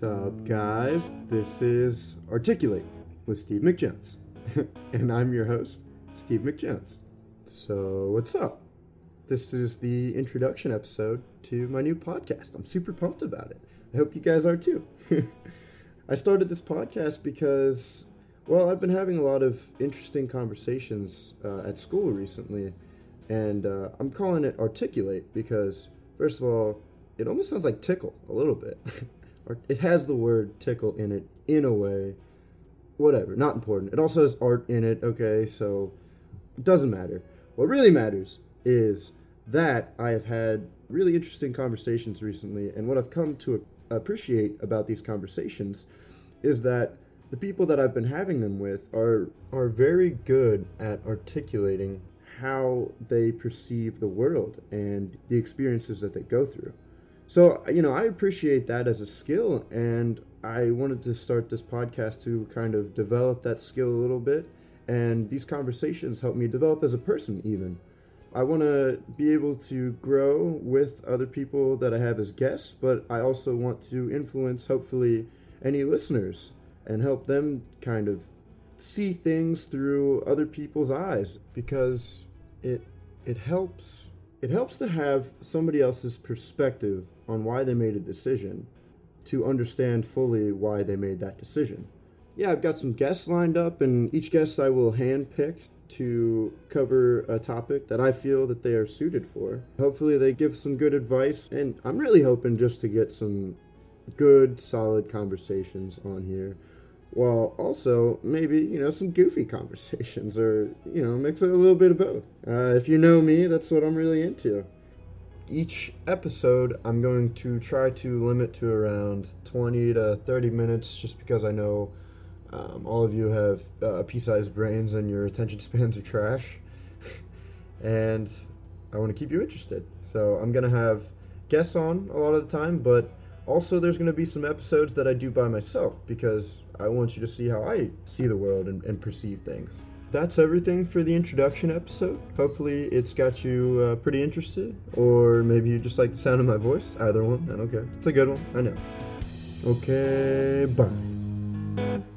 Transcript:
What's up, guys? This is Articulate with Steve McJones, and I'm your host, Steve McJones. So, what's up? This is the introduction episode to my new podcast. I'm super pumped about it. I hope you guys are too. I started this podcast because, well, I've been having a lot of interesting conversations at school recently, and I'm calling it Articulate because, first of all, it almost sounds like tickle a little bit. It has the word tickle in it in a way. Whatever, not important. It also has art in it, okay, so it doesn't matter. What really matters is that I have had really interesting conversations recently, and what I've come to appreciate about these conversations is that the people that I've been having them with are very good at articulating how they perceive the world and the experiences that they go through. So, you know, I appreciate that as a skill, and I wanted to start this podcast to kind of develop that skill a little bit, and these conversations help me develop as a person even. I want to be able to grow with other people that I have as guests, but I also want to influence, hopefully, any listeners and help them kind of see things through other people's eyes, because it helps to have somebody else's perspective on why they made a decision to understand fully why they made that decision. Yeah, I've got some guests lined up, and each guest I will handpick to cover a topic that I feel that they are suited for. Hopefully they give some good advice, and I'm really hoping just to get some good, solid conversations on here, while also maybe, you know, some goofy conversations, or, you know, mix it a little bit of both. If you know me, that's what I'm really into. Each episode I'm going to try to limit to around 20 to 30 minutes, just because I know all of you have pea-sized brains and your attention spans are trash, and I want to keep you interested. So I'm going to have guests on a lot of the time, but also, there's going to be some episodes that I do by myself, because I want you to see how I see the world and perceive things. That's everything for the introduction episode. Hopefully, it's got you pretty interested, or maybe you just like the sound of my voice. Either one, I don't care. It's a good one, I know. Okay, bye.